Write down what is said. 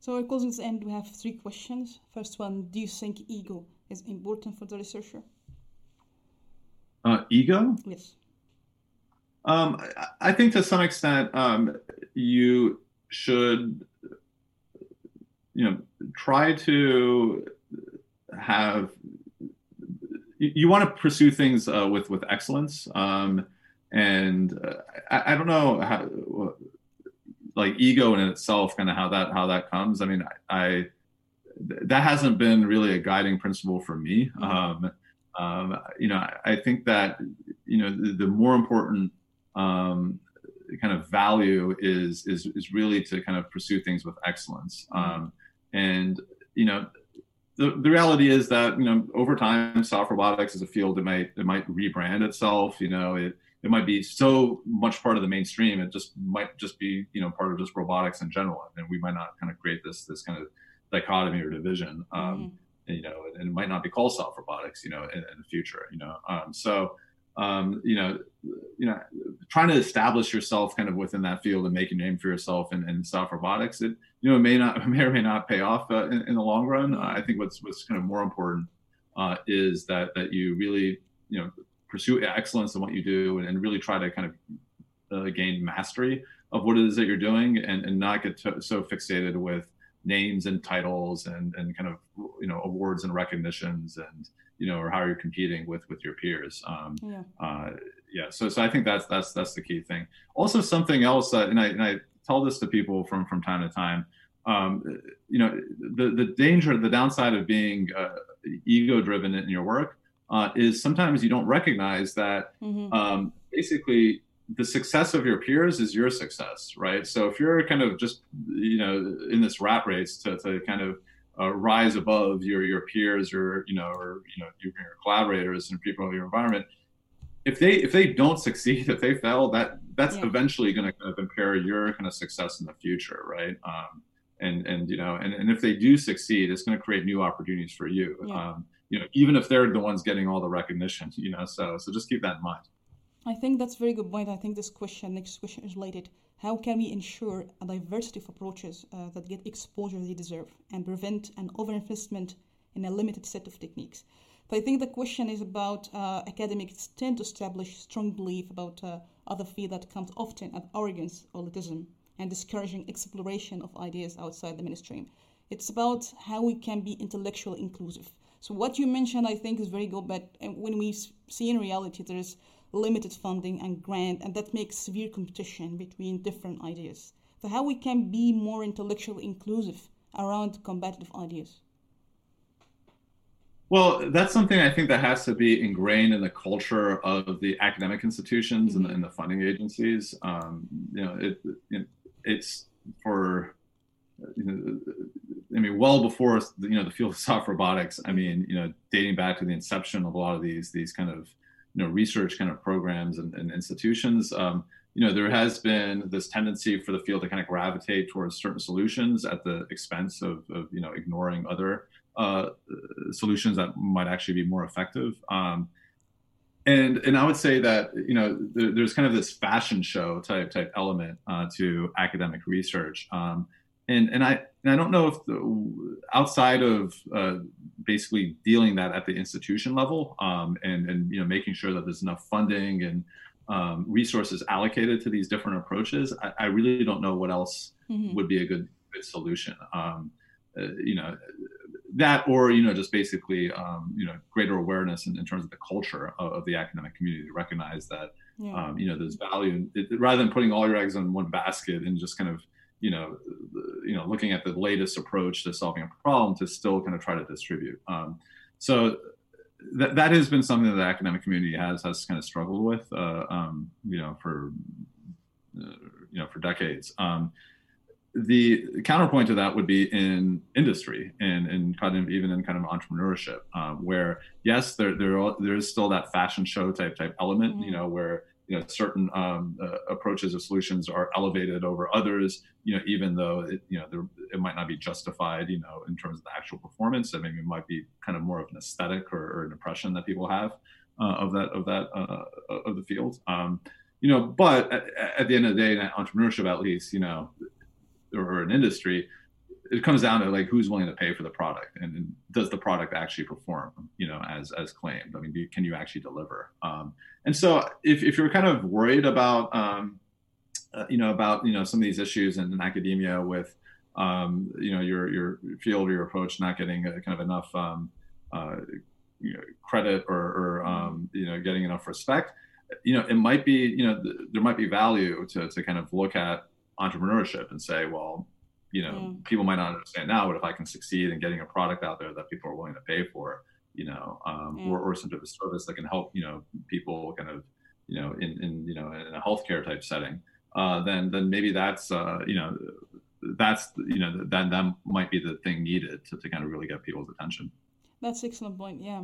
So our closing end, we have three questions. First one, do you think ego is important for the researcher? Ego? Yes. I think to some extent you should, try to have, you want to pursue things with excellence. And I don't know how, ego in itself, kind of how that comes. I mean, I that hasn't been really a guiding principle for me. Mm-hmm. I think that, the more important kind of value is really to kind of pursue things with excellence. The reality is that, over time, soft robotics as a field, it might rebrand itself. It might be so much part of the mainstream. It just might just be, part of just robotics in general. And we might not kind of create this kind of dichotomy or division. And it might not be called soft robotics, in the future, trying to establish yourself kind of within that field and make a name for yourself in soft robotics, it may or may not pay off in the long run. I think what's kind of more important is that you really, pursue excellence in what you do and really try to kind of gain mastery of what it is that you're doing and not get so fixated with names and titles and kind of, awards and recognitions and, or how you're competing with your peers. So I think that's the key thing. Also something else, and I tell this to people from time to time, the danger, the downside of being ego driven in your work is sometimes you don't recognize that basically the success of your peers is your success, right? So if you're kind of just, in this rat race to kind of rise above your peers or your collaborators and people in your environment, if they don't succeed, if they fail, that's eventually going to kind of impair your kind of success in the future, right? And if they do succeed, it's going to create new opportunities for you, even if they're the ones getting all the recognition, so just keep that in mind. I think that's a very good point. I think this next question is related. How can we ensure a diversity of approaches that get exposure they deserve and prevent an overinvestment in a limited set of techniques? But I think the question is about academics tend to establish strong belief about other field that comes often at arrogance or elitism and discouraging exploration of ideas outside the mainstream. It's about how we can be intellectually inclusive. So what you mentioned, I think, is very good, but when we see in reality, there is limited funding and grant, and that makes severe competition between different ideas. So how we can be more intellectually inclusive around competitive ideas? Well, that's something I think that has to be ingrained in the culture of the academic institutions and the funding agencies. Well before, the field of soft robotics, dating back to the inception of a lot of these kind of, research kind of programs and institutions, there has been this tendency for the field to kind of gravitate towards certain solutions at the expense of ignoring other solutions that might actually be more effective. And I would say that, there's kind of this fashion show type element to academic research. And I don't know if outside of basically dealing that at the institution level and making sure that there's enough funding and resources allocated to these different approaches, I really don't know what else would be a good solution. Just basically greater awareness in terms of the culture of the academic community to recognize that there's value rather than putting all your eggs in one basket and just kind of. Looking at the latest approach to solving a problem to still kind of try to distribute. So that has been something that the academic community has kind of struggled with, for decades. The counterpoint to that would be in industry and kind of even in kind of entrepreneurship, where yes, there is still that fashion show type element, where. Certain approaches or solutions are elevated over others, even though it might not be justified, in terms of the actual performance. I mean, it might be kind of more of an aesthetic or an impression that people have of the field. But at the end of the day, in entrepreneurship, at least, or an industry, it comes down to like who's willing to pay for the product, and does the product actually perform, you know, as claimed? I mean, can you actually deliver? And so if you're kind of worried about, some of these issues in academia with, your field or your approach not getting kind of enough credit or getting enough respect, it might be, there might be value to kind of look at entrepreneurship and say, well, people might not understand now, but if I can succeed in getting a product out there that people are willing to pay for, or some type of service that can help, people kind of, in a healthcare type setting, then maybe that's that might be the thing needed to kind of really get people's attention. That's an excellent point. Yeah.